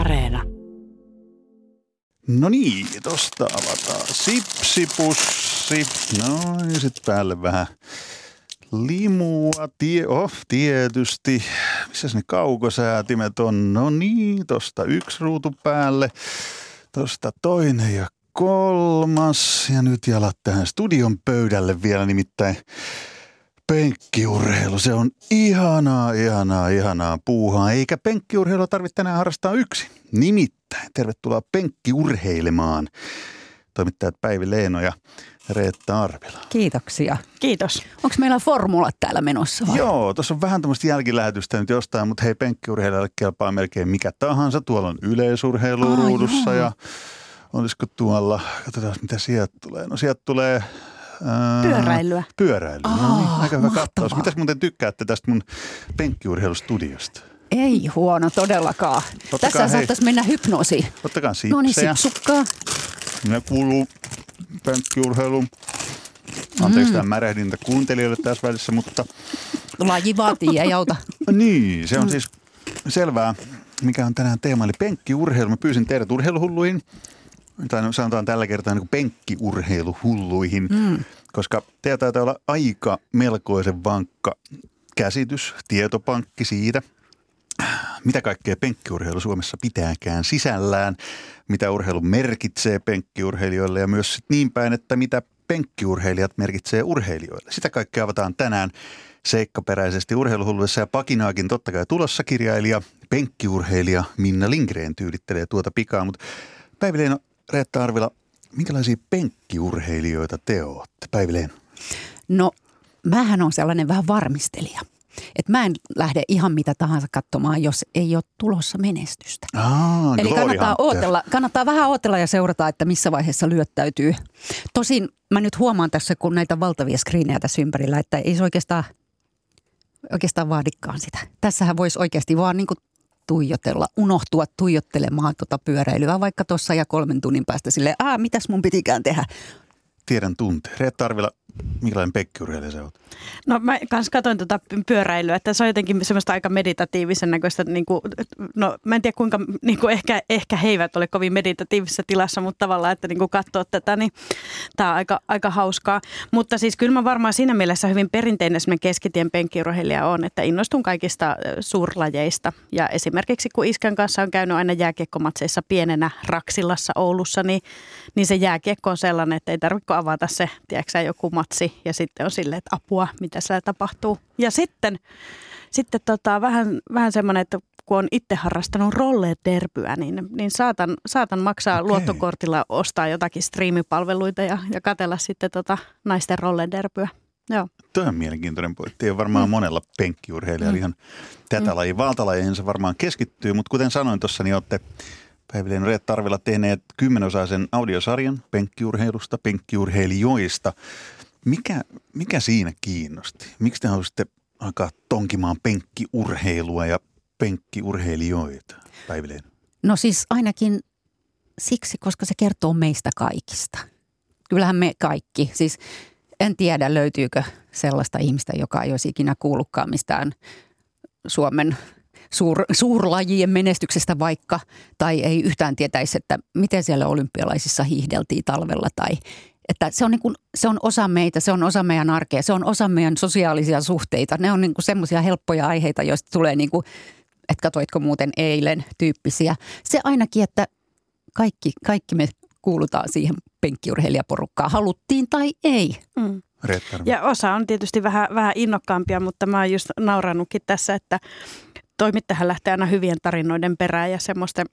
Areena. No niin, tosta avataan sipsipussi. No ja sit päälle vähän limua. Tietysti. Missäs ne kaukosäätimet on? No niin, tosta yksi ruutu päälle. Tosta toinen ja kolmas. Ja nyt jalat tähän studion pöydälle vielä, nimittäin penkkiurheilu. Se on ihanaa puuhaa. Eikä penkkiurheilua tarvitse tänään harrastaa yksin. Nimittäin tervetuloa penkkiurheilemaan toimittajat Päivi Leino ja Reetta Arvila. Kiitoksia. Kiitos. Onko meillä formulat täällä menossa vai? Joo, tuossa on vähän tämmöistä jälkilähetystä nyt jostain, mutta hei, penkkiurheilijalle kelpaa melkein mikä tahansa. Tuolla on yleisurheilu ruudussa ja olisiko tuolla, katsotaan mitä sieltä tulee. No sieltä tulee pyöräilyä. Pyöräilyä. No niin, aika hyvä kattaus. Mitäs muuten tykkäätte tästä mun penkkiurheilustudiosta? Ei huono todellakaan. Tässä saattaisi mennä hypnoosiin. Ottakaa sipsejä. No niin, sipsukkaa. Ne kuuluu penkkiurheiluun. Anteeksi tämä märehdintä kuuntelijoille tässä välissä, mutta laji vaatii, ei auta. Niin, se on siis selvää, mikä on tänään teema, eli penkkiurheilu. Mä pyysin teidät urheiluhulluihin. Tai sanotaan tällä kertaa niin penkkiurheiluhulluihin, koska teillä taitaa olla aika melkoisen vankka käsitys, tietopankki siitä, mitä kaikkea penkkiurheilu Suomessa pitääkään sisällään, mitä urheilu merkitsee penkkiurheilijoille ja myös niin päin, että mitä penkkiurheilijat merkitsee urheilijoille. Sitä kaikkea avataan tänään seikkaperäisesti urheiluhulluissa ja pakinaakin totta kai tulossa. Kirjailija, penkkiurheilija Minna Lindgren tyylittelee tuota pikaa, mutta Päivi Leino, Reetta Arvila, minkälaisia penkkiurheilijoita te ootte? Päivi Leino. No, mähän on sellainen vähän varmistelija. Että mä en lähde ihan mitä tahansa katsomaan, jos ei ole tulossa menestystä. Eli kannattaa vähän ootella ja seurata, että missä vaiheessa lyöttäytyy. Tosin mä nyt huomaan tässä, kun näitä valtavia skriinejä tässä ympärillä, että ei se oikeastaan vaadikaan sitä. Tässähän voisi oikeasti vaan niin kuin tuijotella, unohtua tuijottelemaan tuota pyöräilyä vaikka tuossa ja 3 tunnin päästä silleen, mitäs mun pitikään tehdä. Tiedän tunteen. Reetta Arvila, minkälainen penkkiurheilija sä oot? No mä kans katsoin tuota pyöräilyä, että se on jotenkin semmoista aika meditatiivisen näköistä, niin kuin, no mä en tiedä kuinka, niin kuin ehkä he eivät ole kovin meditatiivisessa tilassa, mutta tavallaan, että niin kuin katsoo tätä, niin tää on aika hauskaa. Mutta siis kyllä mä varmaan siinä mielessä hyvin perinteinen semmoinen keskitien penkkiurheilija on, että innostun kaikista suurlajeista. Ja esimerkiksi kun Iskan kanssa on käynyt aina jääkiekkomatseissa pienenä Raksilassa Oulussa, niin se jääkiekko on sellainen, että ei tarvitse avata se, tiedätkö joku matsi, ja sitten on silleen, että apua, mitä siellä tapahtuu. Ja sitten vähän semmoinen, että kun on itse harrastanut rollerderbyä, niin saatan maksaa luottokortilla, ostaa jotakin striimipalveluita ja katsella sitten naisten rollerderbyä. Joo. Tämä on mielenkiintoinen pointti. Ei ole varmaan monella penkkiurheilijalla ihan tätä lajia. Valtalajiinsa varmaan keskittyy, mutta kuten sanoin tuossa, niin olette Päivi Leino, Reetta Arvila tehneet 10-osaisen audiosarjan penkkiurheilusta, penkkiurheilijoista. Mikä siinä kiinnosti? Miksi te haluaisitte alkaa tonkimaan penkkiurheilua ja penkkiurheilijoita, Päivi Leino? No siis ainakin siksi, koska se kertoo meistä kaikista. Kyllähän me kaikki. Siis en tiedä, löytyykö sellaista ihmistä, joka ei olisi ikinä kuullutkaan mistään Suomen suurlajien menestyksestä vaikka, tai ei yhtään tietäisi, että miten siellä olympialaisissa hiihdeltiin talvella, tai että se on, niin kuin, se on osa meitä, se on osa meidän arkea, se on osa meidän sosiaalisia suhteita. Ne on niin kuin semmoisia helppoja aiheita, joista tulee niin kuin, että katoitko muuten eilen, tyyppisiä. Se ainakin, että kaikki me kuulutaan siihen penkkiurheilijaporukkaan, haluttiin tai ei. Ja osa on tietysti vähän innokkaampia, mutta mä oon just naurannutkin tässä, että toimittajahan lähtee aina hyvien tarinoiden perään ja semmoisten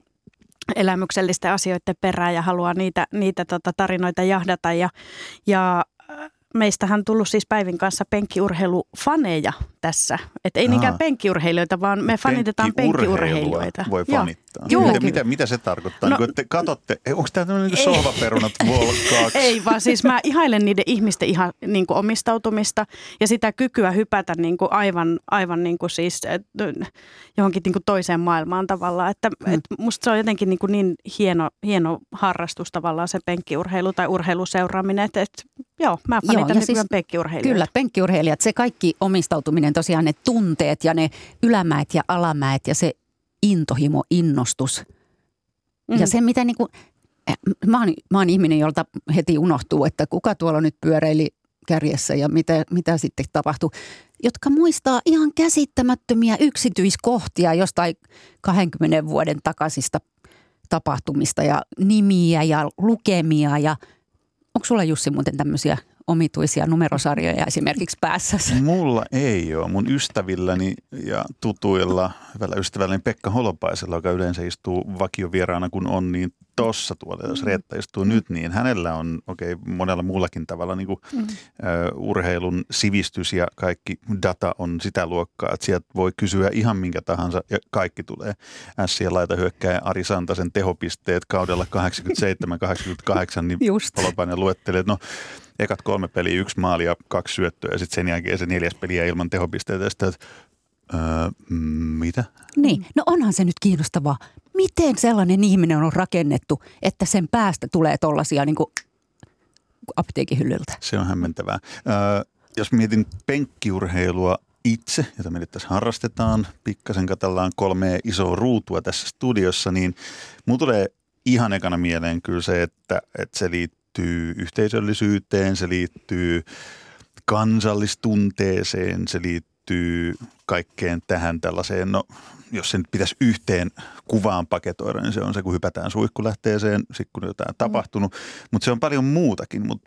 elämyksellisten asioiden perään ja haluaa niitä tarinoita jahdata. Ja meistähän on tullut siis Päivin kanssa penkkiurheilufaneja tässä. Että ei niinkään penkkiurheilijoita, vaan me fanitetaan penkkiurheilijoita. Voi fanittaa. Mitä se tarkoittaa? No, niin, katsotte, onko tämä tämmöinen niin sohvaperunat volkkaaksi? Ei vaan siis mä ihailen niiden ihmisten ihan niin kuin omistautumista ja sitä kykyä hypätä niin kuin aivan niin kuin siis johonkin niin kuin toiseen maailmaan tavallaan. Että musta se on jotenkin niin hieno harrastus tavallaan se penkkiurheilu tai urheiluseuraaminen. Että joo, mä fanitan nykyään siis penkkiurheilijoita. Kyllä, penkkiurheilijat, se kaikki omistautuminen. Tosiaan ne tunteet ja ne ylämäet ja alamäet ja se intohimo, innostus, Ja se, mitä niin kuin, mä oon ihminen, jolta heti unohtuu, että kuka tuolla nyt pyöreili kärjessä ja mitä sitten tapahtuu, jotka muistaa ihan käsittämättömiä yksityiskohtia jostain 20 vuoden takaisista tapahtumista ja nimiä ja lukemia. Ja onko sulla, Jussi, muuten tämmöisiä omituisia numerosarjoja esimerkiksi päässä? Mulla ei ole. Mun ystävilläni ja tutuilla, hyvällä ystävälläni Pekka Holopaisella, joka yleensä istuu vakiovieraana kun on, niin tossa tuolla, jos Reetta istuu nyt, niin hänellä on monella muullakin tavalla niin kuin, urheilun sivistys ja kaikki data on sitä luokkaa, että sieltä voi kysyä ihan minkä tahansa ja kaikki tulee. Ässien laitahyökkääjä Ari Santasen tehopisteet kaudella 87-88, niin Palopainen luettelee, että no ekat 3 peliä, 1 maali ja 2 syöttöä ja sitten sen jälkeen se 4 peliä ilman tehopisteitä ja sitten, mitä? Niin, no onhan se nyt kiinnostavaa. Miten sellainen ihminen on rakennettu, että sen päästä tulee tollaisia niin kuin apteekin hyllyltä? Se on hämmentävää. Jos mietin penkkiurheilua itse, jota me nyt tässä harrastetaan, pikkasen katsellaan 3 isoa ruutua tässä studiossa, niin mun tulee ihan ekana mieleen kyllä se, että se liittyy yhteisöllisyyteen, se liittyy kansallistunteeseen, se liittyy kaikkeen tähän tällaiseen, no jos se nyt pitäisi yhteen kuvaan paketoida, niin se on se, kun hypätään suihkulähteeseen, sitten kun jotain on tapahtunut, mutta se on paljon muutakin. Mut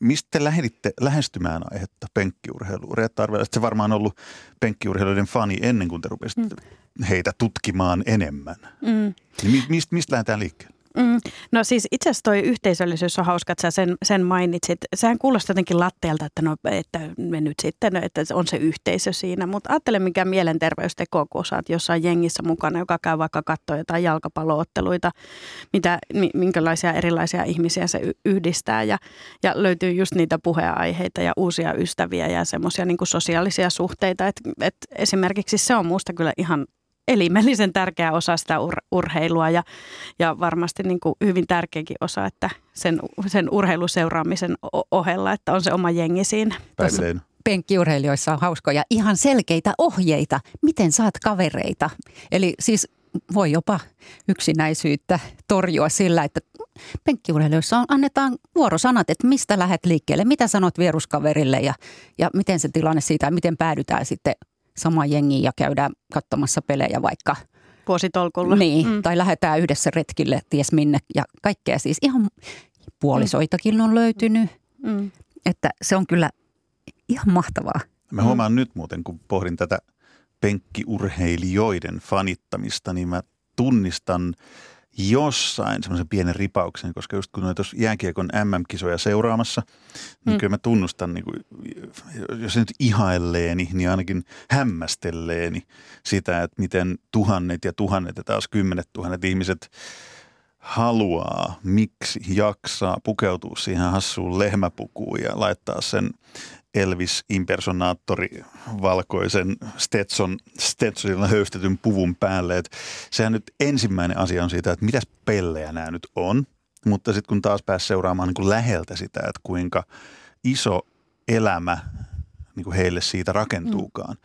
mistä te lähditte lähestymään aihetta penkkiurheiluun? Reetta Arvila, se varmaan ollut penkkiurheilijoiden fani ennen kuin te rupesitte heitä tutkimaan enemmän. Niin mistä lähdetään liikkeelle? No siis itse asiassa toi yhteisöllisyys on hauska, että sä sen mainitsit. Sehän kuulostaa jotenkin latteelta, että no, että me nyt sitten, että on se yhteisö siinä. Mutta ajattele, mikä mielenterveysteko, kun sä oot jossain jengissä mukana, joka käy vaikka katsoa jotain jalkapallootteluita, minkälaisia erilaisia ihmisiä se yhdistää. Ja löytyy just niitä puheenaiheita ja uusia ystäviä ja semmoisia niin kuin sosiaalisia suhteita. Et esimerkiksi se on musta kyllä ihan elimellisen tärkeä osa sitä urheilua ja varmasti niin kuin hyvin tärkeäkin osa, että sen urheiluseuraamisen ohella, että on se oma jengi siinä. Penkkiurheilijoissa on hauskoja ihan selkeitä ohjeita, miten saat kavereita. Eli siis voi jopa yksinäisyyttä torjua sillä, että penkkiurheilijoissa annetaan vuorosanat, että mistä lähdet liikkeelle, mitä sanot vieruskaverille ja miten se tilanne siitä, miten päädytään sitten samaan jengiin ja käydään katsomassa pelejä vaikka vuositolkulla. Niin, tai lähdetään yhdessä retkille, ties minne ja kaikkea. Siis ihan puolisoitakin on löytynyt, että se on kyllä ihan mahtavaa. Mä huomaan nyt muuten, kun pohdin tätä penkkiurheilijoiden fanittamista, niin mä tunnistan jossain semmoisen pienen ripauksen, koska just kun olen tuossa jääkiekon MM-kisoja seuraamassa, niin kyllä mä tunnustan, niin kuin, jos en nyt ihailleeni, niin ainakin hämmästelleeni sitä, että miten tuhannet ja tuhannet ja taas 10 000 ihmiset haluaa, miksi jaksaa pukeutua siihen hassuun lehmäpukuun ja laittaa sen Elvis-impersonaattori valkoisen Stetsonilla höystetyn puvun päälle. Et sehän nyt ensimmäinen asia on siitä, että mitäs pellejä nämä nyt on, mutta sitten kun taas pääsi seuraamaan niin kuin läheltä sitä, että kuinka iso elämä niin kuin heille siitä rakentuukaan,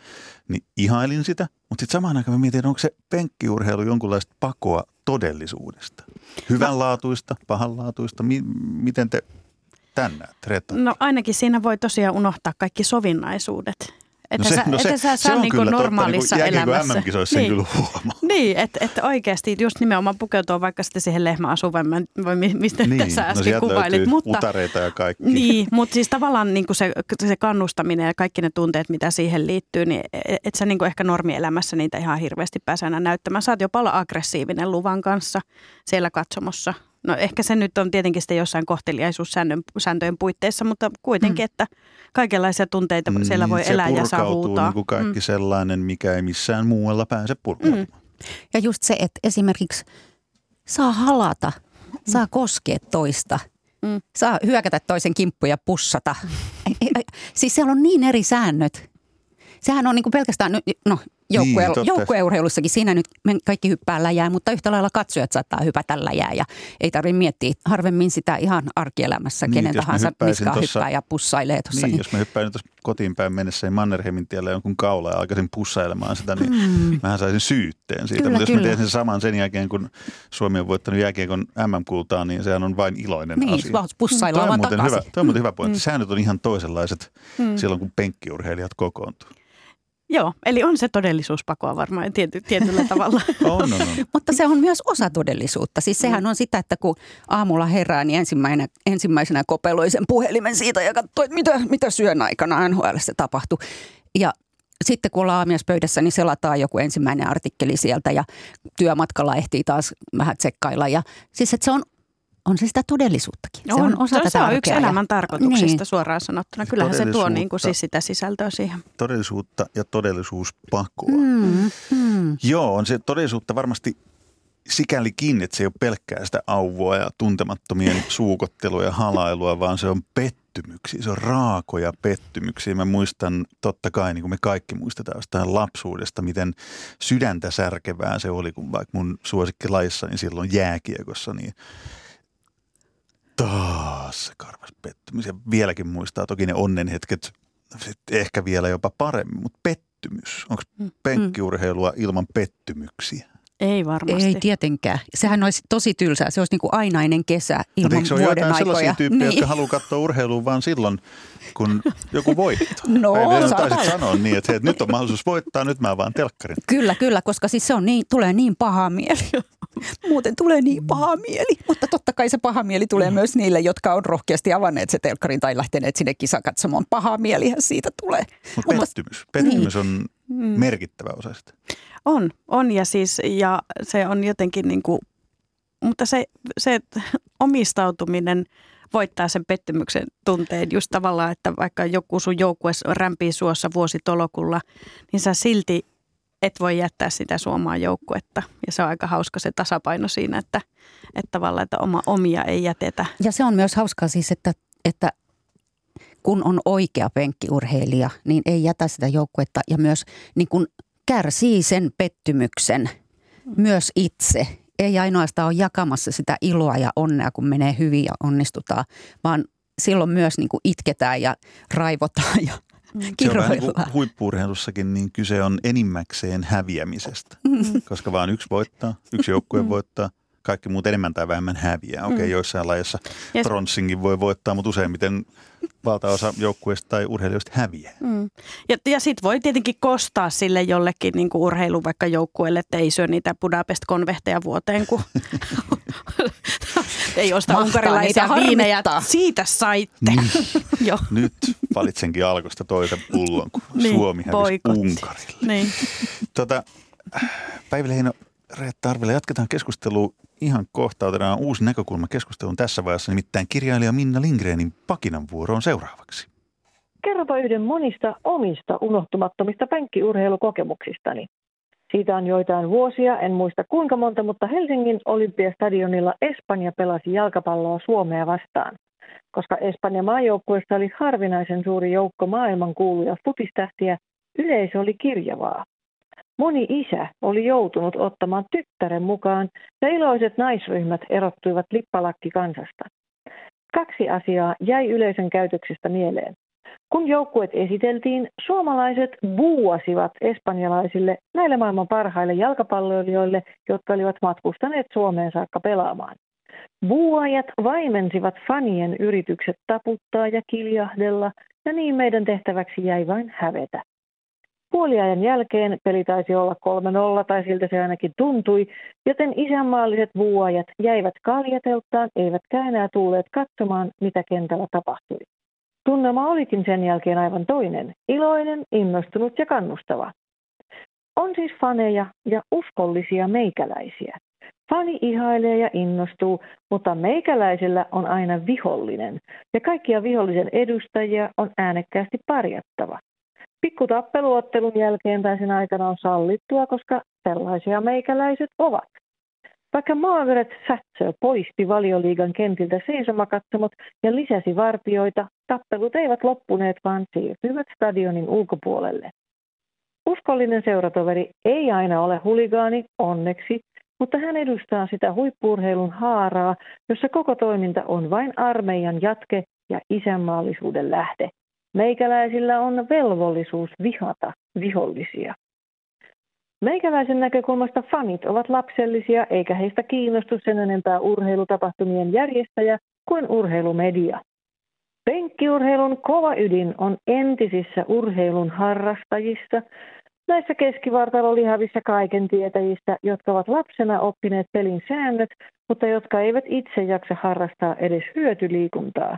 niin ihailin sitä. Mutta sitten samaan aikaan mä mietin, onko se penkkiurheilu jonkunlaista pakoa todellisuudesta? Hyvänlaatuista, pahanlaatuista, miten te tänne, Reetta? No ainakin siinä voi tosiaan unohtaa kaikki sovinnaisuudet. Että sä on niin kuin normaalissa totta, elämässä. MM-kisoissa niin, sen kyllä huomaa. Niin, että oikeasti just nimenomaan pukeutua vaikka sitten siihen lehmäasuun, vai mistä niin, tässä äsken kuvailit. Mutta utareita ja kaikki. Niin, mutta siis tavallaan niin kuin se kannustaminen ja kaikki ne tunteet, mitä siihen liittyy, niin et sä niin kuin ehkä normielämässä niitä ihan hirveästi pääse aina näyttämään. Sä oot jopa olla aggressiivinen luvan kanssa siellä katsomossa. No ehkä se nyt on tietenkin sitten jossain kohteliaisuussääntöjen puitteissa, mutta kuitenkin, että kaikenlaisia tunteita siellä voi elää ja saa huutaa. Se purkautuu niin kaikki sellainen, mikä ei missään muualla pääse purkautumaan. Ja just se, että esimerkiksi saa halata, saa koskea toista, saa hyökätä toisen kimppuun ja pussata. Siis siellä on niin eri säännöt. Sehän on niin kuin pelkästään, no joukkueurheilussakin. Siinä nyt kaikki hyppää läjää, mutta yhtä lailla katsojat saattaa hypätä läjää ja ei tarvitse miettiä harvemmin sitä ihan arkielämässä, niin, kenen tahansa niskaa hyppää ja pussailee tuossa. Niin, jos mä hyppäin tuossa kotiin päin mennessä ja Mannerheimin tiellä jonkun kaula ja alkaisin pussailemaan sitä, niin mähän saisin syytteen siitä. Kyllä, mutta jos mä teen sen saman sen jälkeen, kun Suomi on voittanut jääkiekon MM-kultaa, niin sehän on vain iloinen asia. Niin, pussaillaan vaan takaisin. Tuo on muuten hyvä pointti. Säännöt on ihan toisenlaiset silloin, kun penkkiurheilijat kokoontuu. Joo, eli on se todellisuuspakoa varmaan tietyllä tavalla. On. Mutta se on myös osa todellisuutta. Siis sehän on sitä, että kun aamulla herää, niin ensimmäisenä kopeloi sen puhelimen siitä ja katsoi, että mitä syön aikana NHL:ssä tapahtui. Ja sitten kun ollaan aamiaispöydässä, niin selataan joku ensimmäinen artikkeli sieltä ja työmatkalla ehtii taas vähän tsekkailla. Ja siis että se on se sitä todellisuuttakin. Se on osa tätä on yksi elämän tarkoituksesta suoraan sanottuna. Kyllähän se tuo niin kuin siis sitä sisältöä siihen. Todellisuutta ja todellisuuspakoa. Joo, on se todellisuutta varmasti sikälikin, että se ei ole pelkkää sitä auvoa ja tuntemattomien suukottelua ja halailua, vaan se on pettymyksiä. Se on raakoja pettymyksiä. Mä muistan totta kai, niin kuin me kaikki muistetaan jostain lapsuudesta, miten sydäntä särkevää se oli, kun vaikka mun suosikkilajissani silloin jääkiekossa, niin taas se karvas pettymys. Ja vieläkin muistaa toki ne onnenhetket ehkä vielä jopa paremmin, mutta pettymys. Onko penkkiurheilua ilman pettymyksiä? Ei varmasti. Ei tietenkään. Sehän olisi tosi tylsää. Se olisi niin kuin ainainen kesä ilman vuoden aikoja. Mutta eikö se ole sellaisia tyyppejä, jotka haluaa katsoa urheilua vaan silloin, kun joku voittaa? No, taisit sanoa niin, että hei, nyt on mahdollisuus voittaa, nyt mä vaan telkkarin. Kyllä, koska siis se on niin, tulee niin paha mieli. Muuten tulee niin paha mieli, mutta totta kai se paha mieli tulee myös niille, jotka on rohkeasti avanneet se telkkarin tai lähteneet sinne kisakatsomaan. Paha mielihän siitä tulee. Mutta pettymys on merkittävä osa sitä. On ja siis ja se on jotenkin niin kuin, mutta se omistautuminen voittaa sen pettymyksen tunteen just tavallaan, että vaikka joku sun joukkue rämpii suossa vuositolokulla, niin sä silti et voi jättää sitä suomaa joukkuetta. Ja se on aika hauska se tasapaino siinä, että tavallaan että omia ei jätetä. Ja se on myös hauskaa siis, että kun on oikea penkkiurheilija, niin ei jätä sitä joukkuetta ja myös niin kun kärsii sen pettymyksen myös itse. Ei ainoastaan ole jakamassa sitä iloa ja onnea, kun menee hyvin ja onnistutaan, vaan silloin myös niin kuin itketään ja raivotaan ja kiroillaan. Se on vähän niin huippu-urheilussakin, niin kyse on enimmäkseen häviämisestä, koska vaan yksi voittaa, yksi joukkue voittaa. Kaikki muut enemmän tai vähemmän häviää. Okei, joissain lajissa bronssinkin voi voittaa, mutta useimmiten valtaosa joukkueista tai urheilijoista häviää. Ja sitten voi tietenkin kostaa sille jollekin niin kuin urheilun vaikka joukkueelle, että ei syö niitä Budapest-konvehteja vuoteen, kun ei osta unkarilaisia viinejä. Siitä saitte. Nyt valitsenkin Alkosta toisen pullon, kun Suomi hävisi Unkarille. Niin. Päivi Leino, Reetta Arvila, jatketaan keskustelua ihan kohta. Otetaan uusi näkökulma keskusteluun tässä vaiheessa, nimittäin kirjailija Minna Lindgrenin pakinanvuoroon seuraavaksi. Kerropa yhden monista omista unohtumattomista penkkiurheilukokemuksistani. Siitä on joitain vuosia, en muista kuinka monta, mutta Helsingin Olympiastadionilla Espanja pelasi jalkapalloa Suomea vastaan. Koska Espanjan maajoukkueessa oli harvinaisen suuri joukko maailmankuuluja futistähtiä, yleisö oli kirjavaa. Moni isä oli joutunut ottamaan tyttären mukaan ja iloiset naisryhmät erottuivat lippalakkikansasta. Kaksi asiaa jäi yleisön käytöksestä mieleen. Kun joukkueet esiteltiin, suomalaiset buuasivat espanjalaisille näille maailman parhaille jalkapalloilijoille, jotka olivat matkustaneet Suomeen saakka pelaamaan. Buuajat vaimensivat fanien yritykset taputtaa ja kiljahdella ja niin meidän tehtäväksi jäi vain hävetä. Puoliajan jälkeen peli taisi olla 3-0 tai siltä se ainakin tuntui, joten isänmaalliset buuajat jäivät kaljateltaan, eivätkä enää tulleet katsomaan, mitä kentällä tapahtui. Tunnelma olikin sen jälkeen aivan toinen, iloinen, innostunut ja kannustava. On siis faneja ja uskollisia meikäläisiä. Fani ihailee ja innostuu, mutta meikäläisellä on aina vihollinen, ja kaikkia vihollisen edustajia on äänekkäästi parjattava. Pikkutappeluottelun jälkeen tai sen aikana on sallittua, koska tällaisia meikäläiset ovat. Vaikka Margaret Satsö poisti Valioliigan kentiltä seisomakatsomot ja lisäsi vartijoita, tappelut eivät loppuneet, vaan siirtyivät stadionin ulkopuolelle. Uskollinen seuratoveri ei aina ole huligaani, onneksi, mutta hän edustaa sitä huippu-urheilun haaraa, jossa koko toiminta on vain armeijan jatke ja isänmaallisuuden lähde. Meikäläisillä on velvollisuus vihata vihollisia. Meikäläisen näkökulmasta fanit ovat lapsellisia, eikä heistä kiinnostu sen enempää urheilutapahtumien järjestäjä kuin urheilumedia. Penkkiurheilun kova ydin on entisissä urheilun harrastajissa, näissä keskivartalolihavissa kaiken tietäjissä, jotka ovat lapsena oppineet pelin säännöt, mutta jotka eivät itse jaksa harrastaa edes hyötyliikuntaa.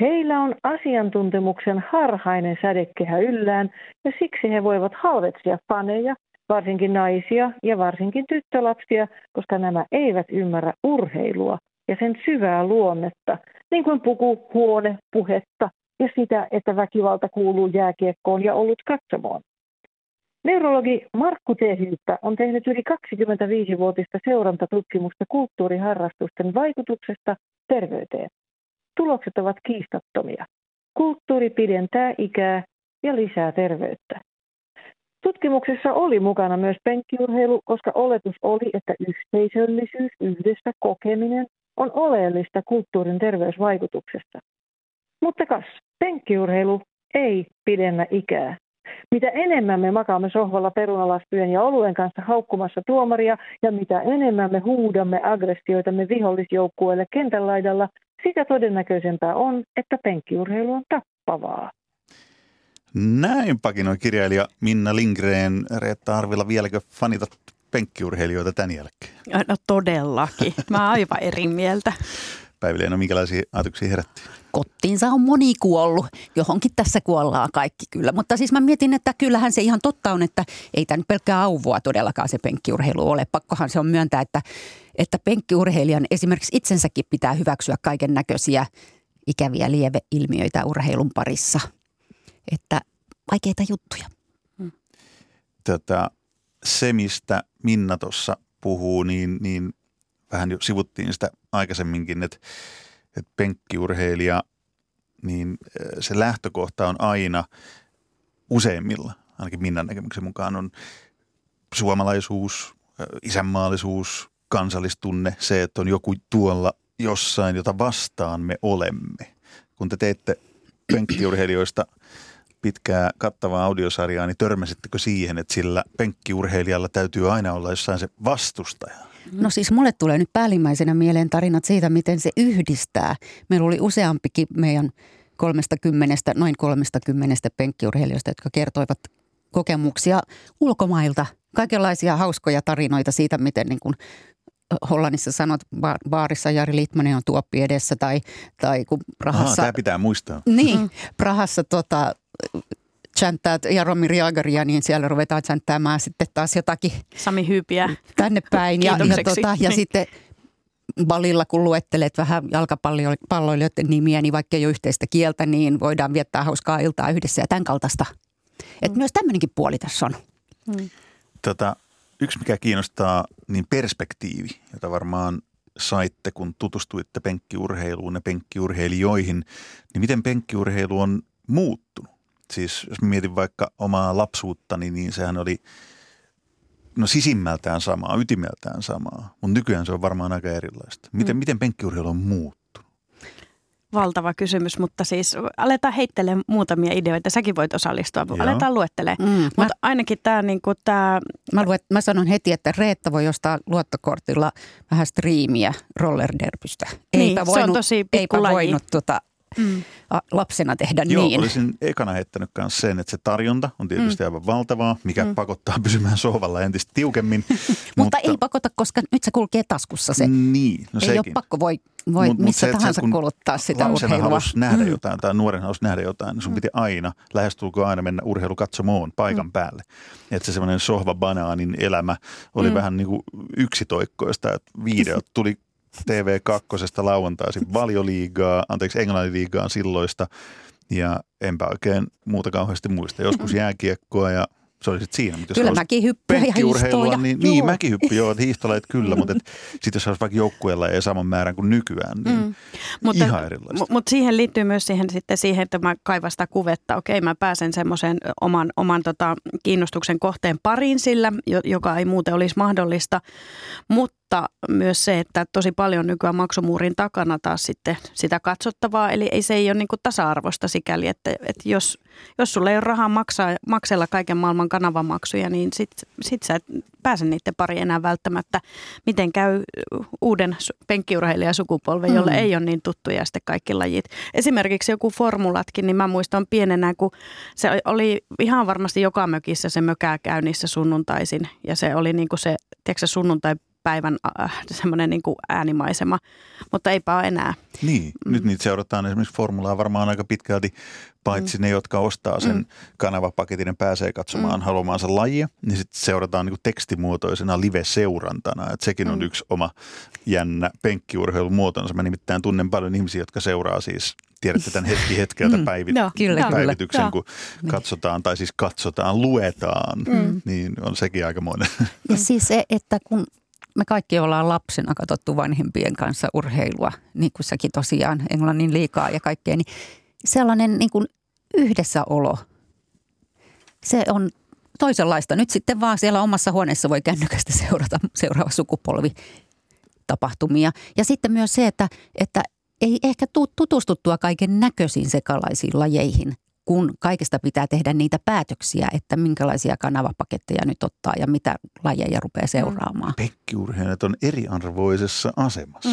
Heillä on asiantuntemuksen harhainen sädekehä yllään ja siksi he voivat halveksia faneja, varsinkin naisia ja varsinkin tyttölapsia, koska nämä eivät ymmärrä urheilua ja sen syvää luonnetta, niin kuin puku, huone, puhetta ja sitä, että väkivalta kuuluu jääkiekkoon ja olut katsomoon. Neurologi Markku Teeshiö on tehnyt yli 25-vuotista seurantatutkimusta kulttuuriharrastusten vaikutuksesta terveyteen. Tulokset ovat kiistattomia. Kulttuuri pidentää ikää ja lisää terveyttä. Tutkimuksessa oli mukana myös penkkiurheilu, koska oletus oli, että yhteisöllisyys, yhdessä kokeminen on oleellista kulttuurin terveysvaikutuksesta. Mutta kas, penkkiurheilu ei pidennä ikää. Mitä enemmän me makaamme sohvalla perunalastujen ja oluen kanssa haukkumassa tuomaria ja mitä enemmän me huudamme aggressioitamme vihollisjoukkueelle kentän laidalla, sitä todennäköisempää on, että penkkiurheilu on tappavaa. Näinpäkin on kirjailija Minna Lindgren. Reetta Arvila, vieläkö fanitat penkkiurheilijoita tämän jälkeen? No todellakin. Mä oon aivan eri mieltä. Päivi Leino, minkälaisia ajatuksia herättiin? Kottiinsa on moni kuollut. Johonkin tässä kuollaan kaikki kyllä. Mutta siis mä mietin, että kyllähän se ihan totta on, että ei tämä nyt pelkkää auvoa todellakaan se penkkiurheilu ole. Pakkohan se on myöntää, että penkkiurheilijan esimerkiksi itsensäkin pitää hyväksyä kaiken näköisiä ikäviä lieveilmiöitä urheilun parissa. Että vaikeita juttuja. Se, mistä Minna tuossa puhuu, niin vähän jo sivuttiin sitä aikaisemminkin, että penkkiurheilija, niin se lähtökohta on aina useimmilla, ainakin Minnan näkemyksen mukaan, on suomalaisuus, isänmaallisuus, kansallistunne, se, että on joku tuolla jossain, jota vastaan me olemme. Kun te teitte penkkiurheilijoista pitkää kattavaa audiosarjaa, niin törmäsittekö siihen, että sillä penkkiurheilijalla täytyy aina olla jossain se vastustaja? No siis mulle tulee nyt päällimmäisenä mieleen tarinat siitä, miten se yhdistää. Meillä oli useampikin meidän noin 30 penkkiurheilijoista, jotka kertoivat kokemuksia ulkomailta. Kaikenlaisia hauskoja tarinoita siitä, miten niin kuin Hollannissa sanot, baarissa Jari Litmanen on tuoppi edessä tai kun Prahassa... Tämä pitää muistaa. Niin, Prahassa chanttaat Jaromir Jagaria, niin siellä ruvetaan chanttaamaan sitten taas jotakin... Sami Hyypiä. Tänne päin. Ja sitten balilla, kun luettelet vähän jalkapalloilijoiden nimiä, niin vaikka ei ole yhteistä kieltä, niin voidaan viettää hauskaa iltaa yhdessä ja tämän kaltaista. Että myös tämmöinenkin puoli tässä on. Yksi, mikä kiinnostaa, niin perspektiivi, jota varmaan saitte, kun tutustuitte penkkiurheiluun ja penkkiurheilijoihin, niin miten penkkiurheilu on muuttunut? Siis jos mietin vaikka omaa lapsuuttani, niin sehän oli sisimmältään samaa, ytimeltään samaa, mutta nykyään se on varmaan aika erilaista. Miten penkkiurheilu on muuttunut? Valtava kysymys, mutta siis aletaan heittelemään muutamia ideoita. Säkin voit osallistua, aletaan luettelemaan. Mutta ainakin tämä... Mä sanon heti, että Reetta voi ostaa luottokortilla vähän striimiä rollerderbystä. Eipä voinut lapsena tehdä niin. Joo, olisin ekana heittänyt myös sen, että se tarjonta on tietysti aivan valtavaa, mikä pakottaa pysymään sohvalla entistä tiukemmin. mutta ei pakota, koska nyt se kulkee taskussa se. Niin, no ei sekin. Ei ole pakko voi missä tahansa kuluttaa sitä urheilua. Lapsena halusi nähdä jotain tai nuoren halusi nähdä jotain, niin sun piti aina, lähestulkoon aina mennä urheilukatsomoon paikan päälle. Että se semmoinen sohvabanaanin elämä oli vähän niin kuin yksitoikkoista, että videot tuli TV2 lauantaisin Valioliigaa, Englanniliigaan silloista ja enpä oikein muuta kauheasti muista. Joskus jääkiekkoa ja se oli sitten siinä. Mutta kyllä mäkin hyppyä ja hiistoja. Niin mäkin hyppyä, joo, hiihtolajat kyllä, mutta sitten jos olisi vaikka joukkueella ei saman määrän kuin nykyään, niin ihan erilaista. Mutta siihen liittyy myös siihen, että mä kaivan sitä kuvetta. Okei, mä pääsen semmoisen oman kiinnostuksen kohteen pariin sillä, joka ei muuten olisi mahdollista, mutta myös se, että tosi paljon nykyään maksumuurin takana taas sitten sitä katsottavaa, eli ei se ei ole niin kuin tasa-arvoista sikäli, että jos sulla ei ole rahaa maksella kaiken maailman kanavamaksuja, niin sit sä et pääse niiden pari enää välttämättä. Miten käy uuden penkkiurheilijasukupolven, jolle ei ole niin tuttuja sitten kaikki lajit. Esimerkiksi joku formulatkin, niin mä muistan pienenä, kun se oli ihan varmasti joka mökissä se mökää käynnissä sunnuntaisin, ja se oli niin kuin se, tiedätkö, sunnuntai päivän semmoinen niin kuin äänimaisema, mutta eipä ole enää. Niin, nyt niitä seurataan esimerkiksi formulaa varmaan aika pitkälti, paitsi ne, jotka ostaa sen kanavapaketin ja pääsee katsomaan haluamaansa lajia, niin sitten seurataan niin kuin tekstimuotoisena live-seurantana. Et sekin on yksi oma jännä penkkiurheilumuotonsa. Mä nimittäin tunnen paljon ihmisiä, jotka seuraa siis, tiedätte tämän hetki hetkeltä päivityksen, kun katsotaan, tai siis katsotaan, luetaan, niin on sekin aikamoinen. Ja siis se, että kun me kaikki ollaan lapsena katsottu vanhempien kanssa urheilua, niin kuin säkin tosiaan, Englannin liigaa ja kaikkea, niin sellainen niin kuin yhdessäolo, se on toisenlaista. Nyt sitten vaan siellä omassa huoneessa voi kännykästä seurata seuraava sukupolvi tapahtumia. Ja sitten myös se, että ei ehkä tule tutustuttua kaiken näköisiin sekalaisiin lajeihin, kun kaikesta pitää tehdä niitä päätöksiä, että minkälaisia kanavapaketteja nyt ottaa ja mitä lajeja rupeaa seuraamaan. Penkkiurheilijat on eriarvoisessa asemassa.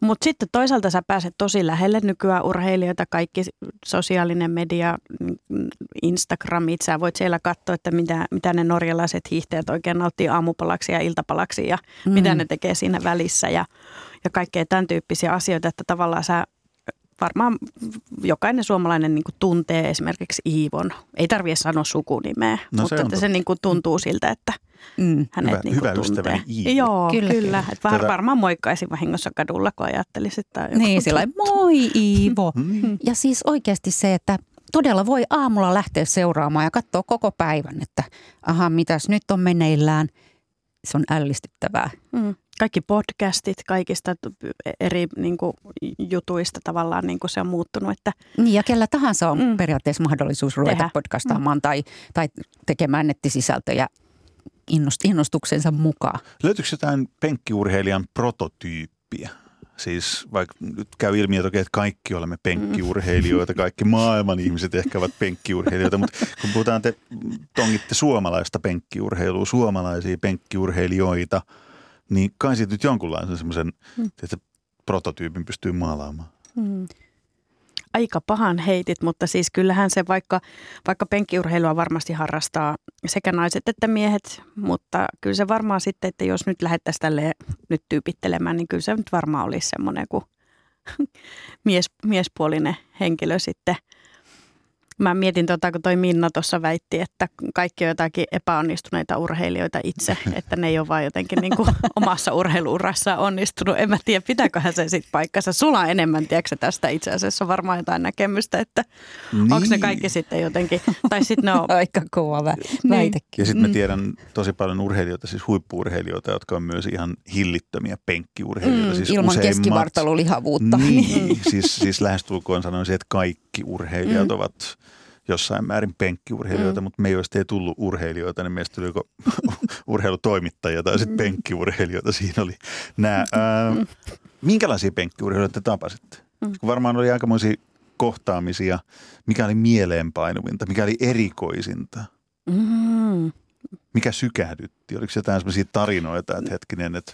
Mutta sitten toisaalta sä pääset tosi lähelle nykyään urheilijoita, kaikki sosiaalinen media, Instagramit, sä voit siellä katsoa, että mitä ne norjalaiset hiihtäjät oikein nauttii aamupalaksi ja iltapalaksi ja mitä ne tekee siinä välissä ja kaikkea tämän tyyppisiä asioita, että tavallaan sä varmaan jokainen suomalainen niin kuin tuntee esimerkiksi Iivon. Ei tarvitse sanoa sukunimeä, no, mutta se niin kuin tuntuu siltä, että hänet niin kuin tuntee. Iivo. Joo, kyllä. Että varmaan moikkaisin vahingossa kadulla, kun ajattelisit. Niin, sillain moi Iivo. Ja siis oikeasti se, että todella voi aamulla lähteä seuraamaan ja katsoa koko päivän, että aha, mitäs nyt on meneillään. Se on ällistyttävää. Kaikki podcastit, kaikista eri niin kuin, jutuista tavallaan niin kuin se on muuttunut. Että niin ja kellä tahansa on periaatteessa mahdollisuus ruveta podcastaamaan tai tekemään nettisisältöjä innostuksensa mukaan. Löytyykö jotain penkkiurheilijan prototyyppiä? Siis vaikka nyt käy ilmi, että kaikki olemme penkkiurheilijoita, kaikki maailman ihmiset ehkä ovat penkkiurheilijoita, mutta kun puhutaan, te tongitte suomalaista penkkiurheilua, suomalaisia penkkiurheilijoita, niin kai siitä nyt jonkunlaisen semmoisen prototyypin pystyy maalaamaan. Aika pahan heitit, mutta siis kyllähän se vaikka penkkiurheilua varmasti harrastaa sekä naiset että miehet, mutta kyllä se varmaan sitten, että jos nyt lähettäisiin tälleen nyt tyypittelemään, niin kyllä se nyt varmaan olisi semmoinen kuin miespuolinen henkilö sitten. Mä mietin, kun toi Minna tuossa väitti, että kaikki on jotakin epäonnistuneita urheilijoita itse, että ne ei ole vaan jotenkin niin kuin omassa urheiluurassaan onnistunut. En mä tiedä, pitääköhän se sitten paikkansa. Sulla on enemmän, tiedätkö tästä itse asiassa varmaan jotain näkemystä, että onko ne kaikki sitten jotenkin, tai sitten ne on aika kova väitekin. Ja sitten mä tiedän tosi paljon urheilijoita, siis huippu-urheilijoita, jotka on myös ihan hillittömiä penkkiurheilijoita. Siis ilman keskivartalulihavuutta. Niin, siis lähestulkoon sanoisin, että kaikki urheilijat ovat jossain määrin penkkiurheilijoita, mutta me joista ei tullut urheilijoita, niin meistä tuli joko urheilutoimittajia tai sitten penkkiurheilijoita. Siinä oli nämä. Minkälaisia penkkiurheilijoita te tapasitte? Varmaan oli aikamoisia kohtaamisia. Mikä oli mieleenpainuvinta? Mikä oli erikoisinta? Mikä sykähdytti? Oliko jotain sellaisia tarinoita, että hetkinen, että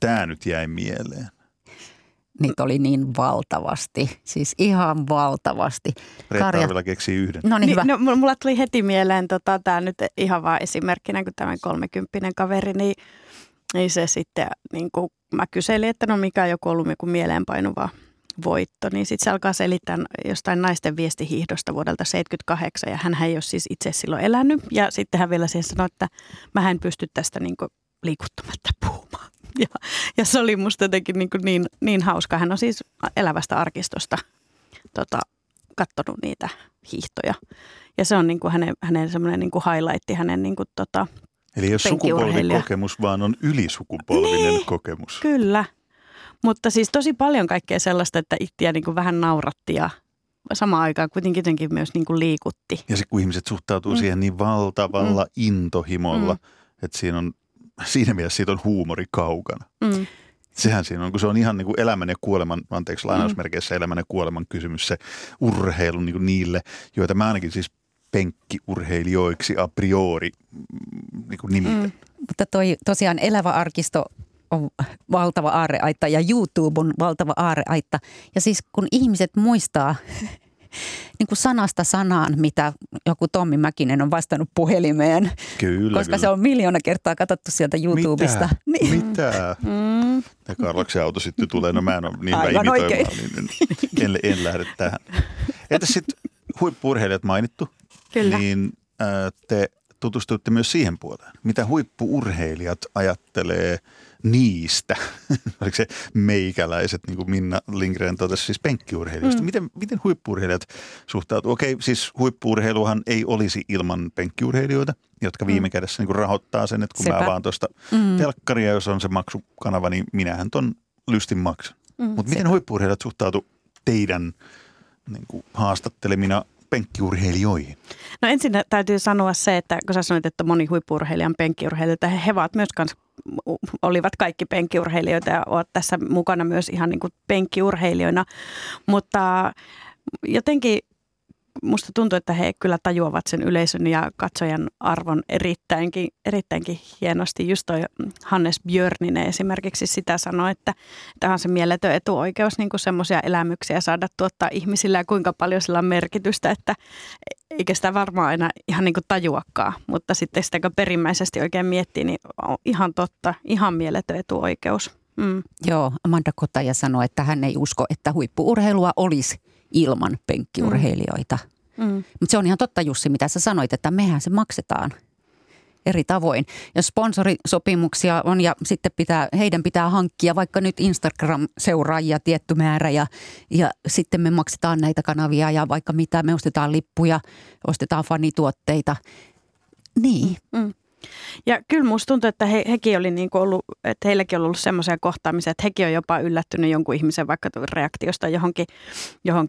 tämä nyt jäi mieleen? Niitä oli niin valtavasti, siis ihan valtavasti. Reetta Arvila keksii yhden. No niin, hyvä. No, mulla tuli heti mieleen, tämä nyt ihan vaan esimerkkinä, kun tämä 30-vuotias kaveri, niin se sitten, niin kuin mä kyselin, että no mikä on joku mieleenpainuva voitto, niin sitten se alkaa selittää jostain naisten viestihiihdosta vuodelta 1978, ja hänhän ei ole siis itse silloin elänyt, ja sitten hän vielä siihen sanoi, että mä en pysty tästä niin kuin liikuttamatta puhumaan. Ja se oli musta jotenkin niin hauska. Hän on siis elävästä arkistosta katsonut niitä hiihtoja. Ja se on niin kuin hänen semmoinen niin kuin highlightti, hänen niin kuin eli jos sukupolvikokemus vaan on ylisukupolvinen niin, kokemus. Kyllä. Mutta siis tosi paljon kaikkea sellaista, että itseä niin kuin vähän nauratti ja samaan aikaan kuitenkin myös niin kuin liikutti. Ja se, kun ihmiset suhtautuu siihen niin valtavalla intohimolla, että siinä mielessä siitä on huumori kaukana. Sehän siinä on, kun se on ihan niin kuin elämän ja kuoleman, anteeksi lainausmerkeissä elämän ja kuoleman kysymys, se urheilu niin kuin niille, joita mä ainakin siis penkkiurheilijoiksi a priori niin kuin nimitän. Mutta toi tosiaan elävä arkisto on valtava aarreaitta ja YouTube on valtava aarreaitta. Ja siis kun ihmiset muistaa niin kuin sanasta sanaan, mitä joku Tommi Mäkinen on vastannut puhelimeen, kyllä, koska se on miljoona kertaa katsottu sieltä YouTubesta. Mitä? Ja Karlaksen auto sitten tulee, no mä en ole niin aivan hyvä imitoimaan, niin en lähde tähän. Entäs sitten huippu-urheilijat mainittu, kyllä, niin te tutustuitte myös siihen puoleen. Mitä huippu-urheilijat ajattelee niistä? Oliko se meikäläiset, niin kuin Minna Lindgren totesi, siis penkkiurheilijoista? Miten huippu-urheilijat suhtautuu? Okei, siis huippu-urheiluhan ei olisi ilman penkkiurheilijoita, jotka viime kädessä niin kuin rahoittaa sen, että kun sepä mä vaan tuosta telkkaria, jos on se maksukanava, niin minähän ton lystin maksan. Mutta miten huippu-urheilijat suhtautuu teidän niin kuin haastattelemina penkkiurheilijoihin? No ensin täytyy sanoa se, että kun sä sanoit, että moni huippu-urheilija on penkkiurheilijoita, he ovat myös olivat kaikki penkkiurheilijoita ja ovat tässä mukana myös ihan niin kuin penkkiurheilijoina, mutta jotenkin musta tuntuu, että he kyllä tajuavat sen yleisön ja katsojan arvon erittäinkin hienosti. Just toi Hannes Björninen esimerkiksi sitä sanoi, että tämä on se mieletön etuoikeus, niin kuin semmoisia elämyksiä saada tuottaa ihmisillä ja kuinka paljon sillä on merkitystä, että eikä sitä varmaan aina ihan niin kuin tajuakaan, mutta sitten sitä kun perimmäisesti oikein miettii, niin on ihan totta, ihan mieletön etuoikeus. Joo, Amanda Kotaja sanoi, että hän ei usko, että huippu-urheilua olisi ilman penkkiurheilijoita. Mutta se on ihan totta, Jussi, mitä sä sanoit, että mehän se maksetaan eri tavoin. Ja sponsorisopimuksia on ja sitten heidän pitää hankkia vaikka nyt Instagram-seuraajia tietty määrä ja sitten me maksetaan näitä kanavia ja vaikka mitä, me ostetaan lippuja, ostetaan fanituotteita. Niin. Ja kyllä musta tuntuu, että hekin oli niin kuin ollut, että heilläkin on ollut semmoisia kohtaamisia, että hekin on jopa yllättynyt jonkun ihmisen vaikka reaktiosta johonkin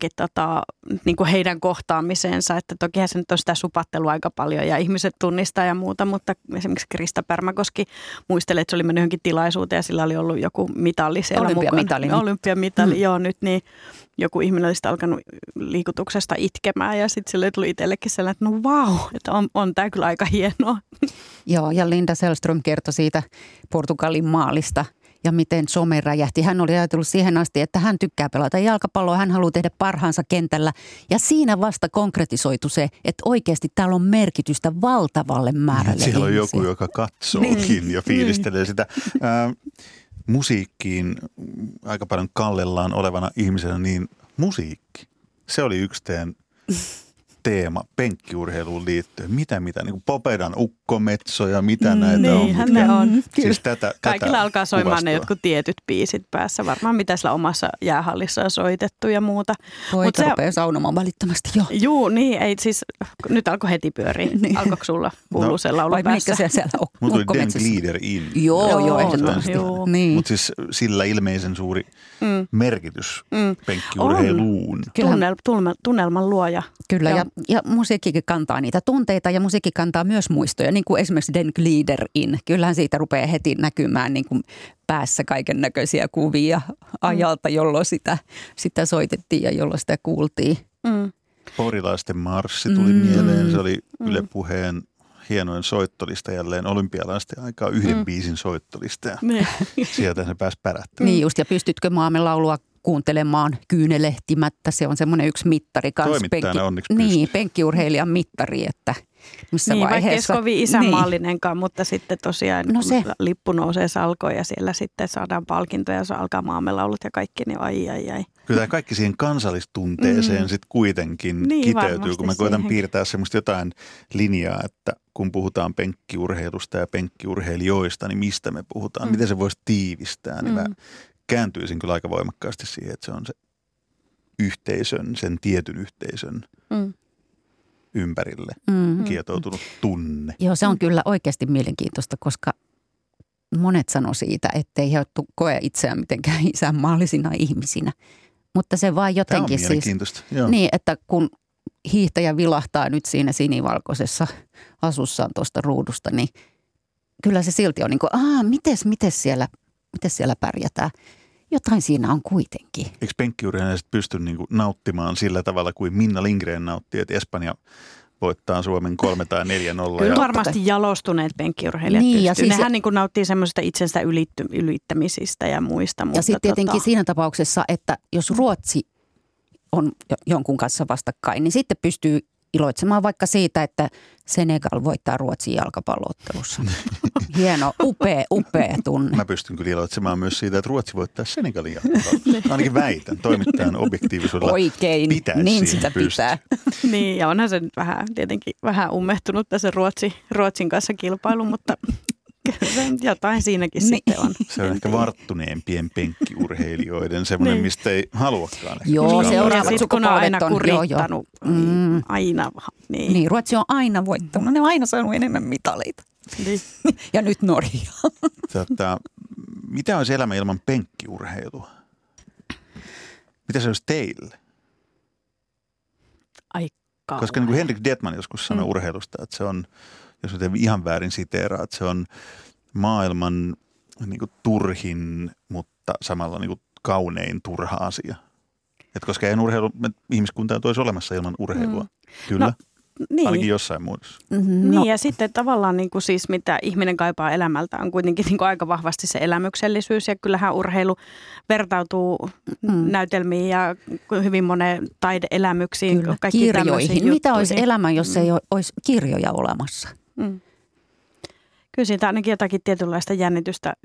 niin kuin heidän kohtaamiseensa. Että tokihan se nyt on sitä supattelua aika paljon ja ihmiset tunnistaa ja muuta, mutta esimerkiksi Krista Pärmäkoski muistelee, että se oli mennyt johonkin tilaisuuteen ja sillä oli ollut joku mitali siellä mukana. Olympiamitali. Joo, nyt niin joku ihminen oli alkanut liikutuksesta itkemään ja sitten sille tuli itsellekin sellainen, että no vau, että on tämä kyllä aika hienoa. Joo, ja Linda Sellström kertoi siitä Portugalin maalista ja miten some räjähti. Hän oli ajatellut siihen asti, että hän tykkää pelata jalkapalloa, hän haluaa tehdä parhaansa kentällä. Ja siinä vasta konkretisoitu se, että oikeasti täällä on merkitystä valtavalle määrälle ihmisiä. Siellä on joku, joka katsookin ja fiilistelee sitä. Musiikkiin aika paljon kallellaan olevana ihmisenä, niin musiikki. Se oli yksi teema penkkiurheiluun liittyen. Mitä, niin kuin Popedan ukkometsoja, mitä näitä on. Niinhän ne on. Siis kaikilla alkaa soimaan kuvastua ne jotkut tietyt biisit päässä. Varmaan mitä sillä omassa jäähallissa on soitettu ja muuta. Poika rupeaa saunomaan välittömästi jo. Juu, niin. Ei, siis, nyt alkoi heti pyöriä. Niin. Alkoiko sulla kuuluu sen laulu päässä? Vai mikä siellä ukkometsässä? Mulla tuli Den Glider In. Joo, ehdottomasti. Niin. Mutta siis sillä ilmeisen suuri merkitys penkkiurheiluun. Tunnelman luoja. Kyllä, ja musiikkikin kantaa niitä tunteita ja musiikki kantaa myös muistoja, niin kuin esimerkiksi Den Glider In. Kyllähän siitä rupeaa heti näkymään niin kuin päässä kaiken näköisiä kuvia ajalta, jolloin sitä soitettiin ja jolloin sitä kuultiin. Porilaisten marssi tuli mieleen, se oli Yle Puheen hienoin soittolista jälleen olympialaisten aikaa, yhden biisin soittolista ja sieltä se pääsi pärättämään. Niin just, ja pystytkö maamme laulua kuuntelemaan kyynelehtimättä. Se on semmoinen yksi mittari kanssa. Toimittajana onneksi pystyy. Niin, penkkiurheilijan mittari, että missä vaiheessa. Vaikka ei kovin isänmaallinenkaan, mutta sitten tosiaan lippu nousee salkoon ja siellä sitten saadaan palkintoja, jos alkaa maamme laulut ja kaikki, niin ai. Kyllä kaikki siihen kansallistunteeseen sitten kuitenkin kiteytyy, kun mä koitan piirtää semmoista jotain linjaa, että kun puhutaan penkkiurheilusta ja penkkiurheilijoista, niin mistä me puhutaan, miten se voisi tiivistää, niin mä kääntyisin kyllä aika voimakkaasti siihen, että se on se yhteisön, sen tietyn yhteisön ympärille kietoutunut tunne. Joo, se on kyllä oikeasti mielenkiintoista, koska monet sanoo siitä, ettei he koe itseään mitenkään isänmaallisina ihmisinä. Mutta se vaan jotenkin siis, niin, että kun hiihtäjä vilahtaa nyt siinä sinivalkoisessa asussaan tuosta ruudusta, niin kyllä se silti on niin kuin, mites siellä pärjätään. Jotain siinä on kuitenkin. Eikö penkkiurheilijat pysty niin kuin nauttimaan sillä tavalla kuin Minna Lindgren nautti, että Espanja voittaa Suomen 3-4. Kyllä varmasti jalostuneet penkkiurheilijat niin, pystyy. Ja siis nehän niin kuin nauttii semmoisesta itsensä ylittämisistä ja muista. Ja sitten tietenkin siinä tapauksessa, että jos Ruotsi on jonkun kanssa vastakkain, niin sitten pystyy iloitsemaan vaikka siitä, että Senegal voittaa Ruotsin jalkapalloottelussa. Hieno, upea tunne. Mä pystyn kyllä iloitsemaan myös siitä, että Ruotsi voittaa Senegalin jalkapallossa. Ainakin väitän, toimittajan objektiivisuudella oikein, niin sitä pitää. Niin, ja onhan se vähän, tietenkin vähän ummehtunut tässä Ruotsin kanssa kilpailu, mutta jotain siinäkin sitten on. Se on ehkä varttuneempien penkkiurheilijoiden semmoinen, mistä ei haluakaan. Joo, seuraavat sukupolvet on kurittanut. Aina. Niin, Ruotsi on aina voittanut. Ne on aina saanut enemmän mitaleita. Niin. Ja nyt Norja. Mitä olisi elämä ilman penkkiurheilua? Mitä se olisi teille? Aikaa. Koska niin kuin Henrik Detman joskus sanoi urheilusta, että se on, jos nyt en ihan väärin siteeraa, että se on maailman niin kuin turhin, mutta samalla niin kuin kaunein turha asia. Että koska ei urheilu, ihmiskunta olisi olemassa ilman urheilua. Kyllä. No. Niin. Ainakin jossain muodossa. Niin ja sitten tavallaan niin kuin siis mitä ihminen kaipaa elämältä on kuitenkin niin kuin aika vahvasti se elämyksellisyys ja kyllähän urheilu vertautuu näytelmiin ja hyvin moneen taideelämyksiin. Kyllä, kirjoihin. Mitä olisi elämä, jos ei olisi kirjoja olemassa? Kyllä siitä ainakin jotakin tietynlaista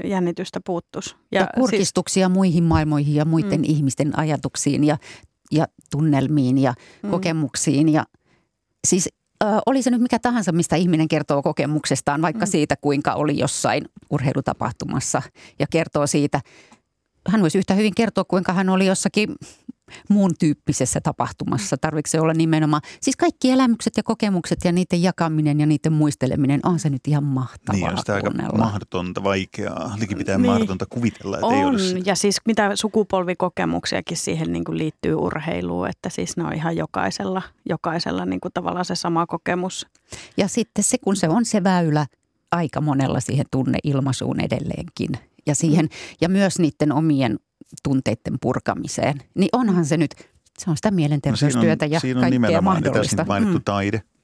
jännitystä puuttuisi. Ja kurkistuksia siis muihin maailmoihin ja muiden ihmisten ajatuksiin ja tunnelmiin ja kokemuksiin ja siis oli se nyt mikä tahansa, mistä ihminen kertoo kokemuksestaan, vaikka siitä, kuinka oli jossain urheilutapahtumassa ja kertoo siitä. Hän voisi yhtä hyvin kertoa, kuinka hän oli jossakin muun tyyppisessä tapahtumassa. Tarvitsee olla nimenomaan, siis kaikki elämykset ja kokemukset ja niiden jakaminen ja niiden muisteleminen, on se nyt ihan mahtavaa. Niin, on sitä aika mahdotonta, vaikeaa, pitää mahdotonta kuvitella, että on, ei ole sitä. Ja siis mitä sukupolvikokemuksiakin siihen niin kuin liittyy urheiluun, että siis ne on ihan jokaisella niin kuin tavallaan se sama kokemus. Ja sitten se, kun se on se väylä aika monella siihen tunneilmaisuun edelleenkin ja siihen, ja myös niiden omien tunteiden purkamiseen, niin onhan se nyt, se on sitä mielenterveystyötä ja siinä on kaikkea mahdollista. Tässä nyt mainittu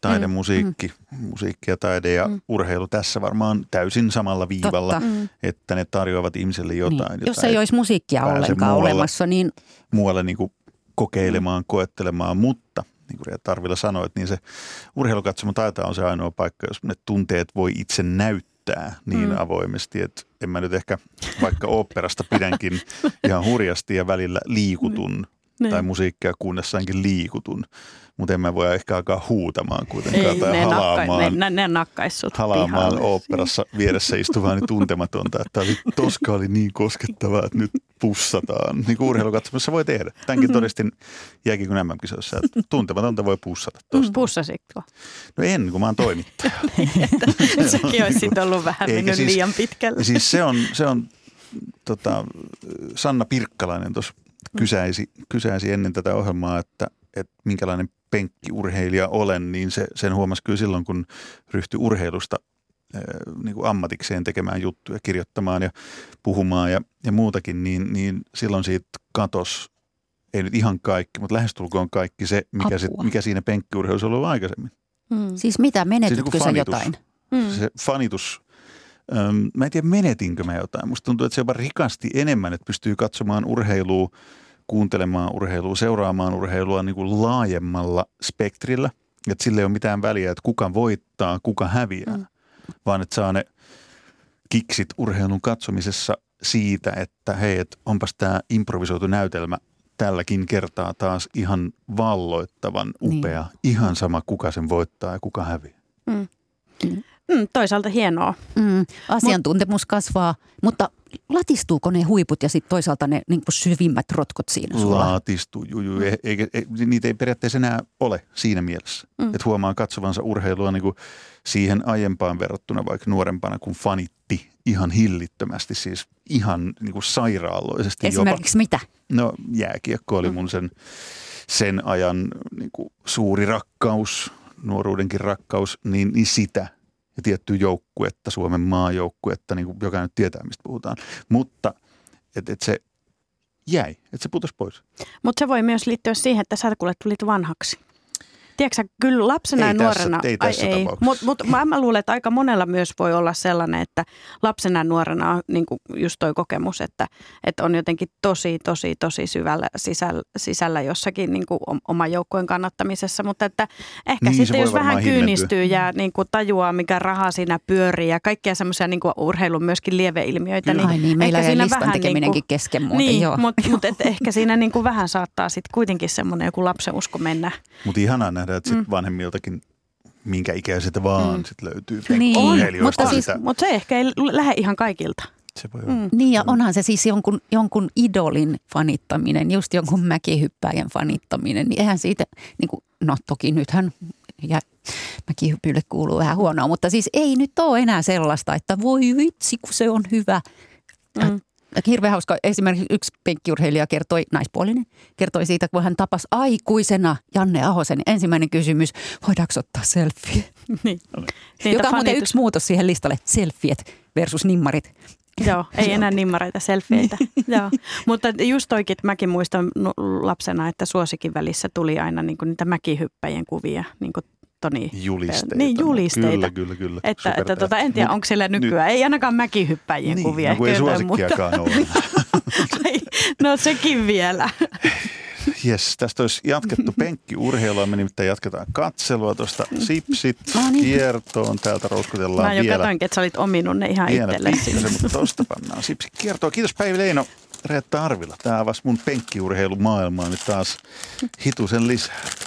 taidemusiikki, musiikki ja taide ja urheilu tässä varmaan täysin samalla viivalla, että ne tarjoavat ihmiselle jotain. Jos ei olisi musiikkia ollenkaan olemassa, niin muualla niin kuin kokeilemaan, koettelemaan, mutta niin kuin Reetta Arvila sanoit, niin se urheilukatsomo taitaa on se ainoa paikka, jos ne tunteet voi itse näyttää niin avoimesti, että en mä nyt ehkä, vaikka oopperasta pidänkin ihan hurjasti ja välillä liikutun tai musiikkia kuunnessaankin liikutun, mutta en mä voi ehkä alkaa huutamaan kuitenkaan tai halaamaan. Ne nakkaissut halaamaan oopperassa vieressä istuvaani tuntematonta, että toska oli niin koskettavaa, että nyt pussataan. Niin kuin urheilukatsomussa voi tehdä. Tämänkin todistin jääkin kuin MM-kisoissa, että tuntematonta voi pussata tosta. Pussasitko? No en, kun mä oon toimittaja. Sekin olisi sitten ollut vähän mennyt liian pitkälle. Siis se on Sanna Pirkkalainen tuossa kysäisi ennen tätä ohjelmaa, että minkälainen penkkiurheilija olen, niin sen huomasi kyllä silloin, kun ryhtyi urheilusta niin kuin ammatikseen tekemään juttuja, kirjoittamaan ja puhumaan ja muutakin, niin silloin siitä katosi, ei nyt ihan kaikki, mutta lähestulkoon kaikki se, mikä siinä penkkiurheilussa on ollut aikaisemmin. Siis mitä, menetytkö sä jotain? Se fanitus. Mä en tiedä, menetinkö mä jotain. Musta tuntuu, että se jopa rikasti enemmän, että pystyy katsomaan urheilua, kuuntelemaan urheilua, seuraamaan urheilua niin kuin laajemmalla spektrillä. Että sillä ei ole mitään väliä, että kuka voittaa, kuka häviää. Vaan että saa ne kiksit urheilun katsomisessa siitä, että hei, et onpas tämä improvisoitu näytelmä tälläkin kertaa taas ihan valloittavan upea. Niin. Ihan sama, kuka sen voittaa ja kuka häviää. Toisaalta hienoa. Asiantuntemus kasvaa, mutta latistuuko ne huiput ja sitten toisaalta ne niin kuin syvimmät rotkot siinä sulla? Latistuu, niitä ei periaatteessa enää ole siinä mielessä. Että huomaa katsovansa urheilua niin kuin siihen aiempaan verrattuna, vaikka nuorempana, kun fanitti ihan hillittömästi, siis ihan niin kuin sairaalloisesti. Esimerkiksi jopa. Mitä? No jääkiekko oli mun sen ajan niin kuin suuri rakkaus, nuoruudenkin rakkaus, niin sitä. Ja tiettyä joukkuetta, Suomen maajoukkuetta, niin kuin joka nyt tietää, mistä puhutaan. Mutta et se jäi, että se putosi pois. Mutta se voi myös liittyä siihen, että sä kuule tulit vanhaksi. Tiedätkö kyllä lapsena ja nuorena. Mutta mä luulen, että aika monella myös voi olla sellainen, että lapsena ja nuorena on niin kuin just toi kokemus, että on jotenkin tosi syvällä sisällä jossakin niin kuin oman joukkueen kannattamisessa. Mutta että ehkä niin, sitten jos vähän kyynistyy ja niin kuin tajuaa, mikä raha siinä pyörii ja kaikkia semmoisia niin kuin urheilun myöskin lieveilmiöitä. Niin, meillä ei listan tekeminenkin niin kesken muuten. Niin, mutta ehkä siinä niin kuin vähän saattaa sitten kuitenkin semmoinen joku lapsenusko mennä. Mutta ihanaa nähdä. Että sitten vanhemmiltakin, minkä ikäiset vaan, sitten löytyy penkkiurheilijoista. Mutta se ehkä ei lähde ihan kaikilta. Se voi olla. Niin ja onhan se siis jonkun idolin fanittaminen, just jonkun mäkihyppäjän fanittaminen. Niin eihän siitä, niin kuin, no toki nythän ja mäkihyppyille kuuluu vähän huonoa, mutta siis ei nyt ole enää sellaista, että voi vitsi, kun se on hyvä. Hirveän hauska. Esimerkiksi yksi penkkiurheilija naispuolinen kertoi siitä, kun hän tapasi aikuisena Janne Ahosen. Ensimmäinen kysymys, voidaanko ottaa selfie? Niin. Joka on muuten yksi muutos siihen listalle, selfiet versus nimmarit. Joo, ei enää nimmareita, selfieitä. Joo. Mutta just toikin, että mäkin muistan lapsena, että suosikin välissä tuli aina niin kuin niitä mäkihyppäjien kuvia, niin kuin julisteita. Kyllä. Että en tiedä, onko siellä nykyään. Ei ainakaan mäkihyppäjien kuvia. Niin, ei suosikkiakaan ole. No sekin vielä. Jes, tästä olisi jatkettu penkkiurheilua. Me nimittäin jatketaan katselua tuosta sipsit kiertoon. Täältä rouskutellaan vielä. Mä jo katoinkin, että sä olit ominut ne ihan itsellesi. Mutta tuosta pannaan sipsit kiertoon. Kiitos Päivi Leino, Reetta Arvila. Tämä avasi mun penkkiurheilumaailmaa nyt taas hitusen lisää.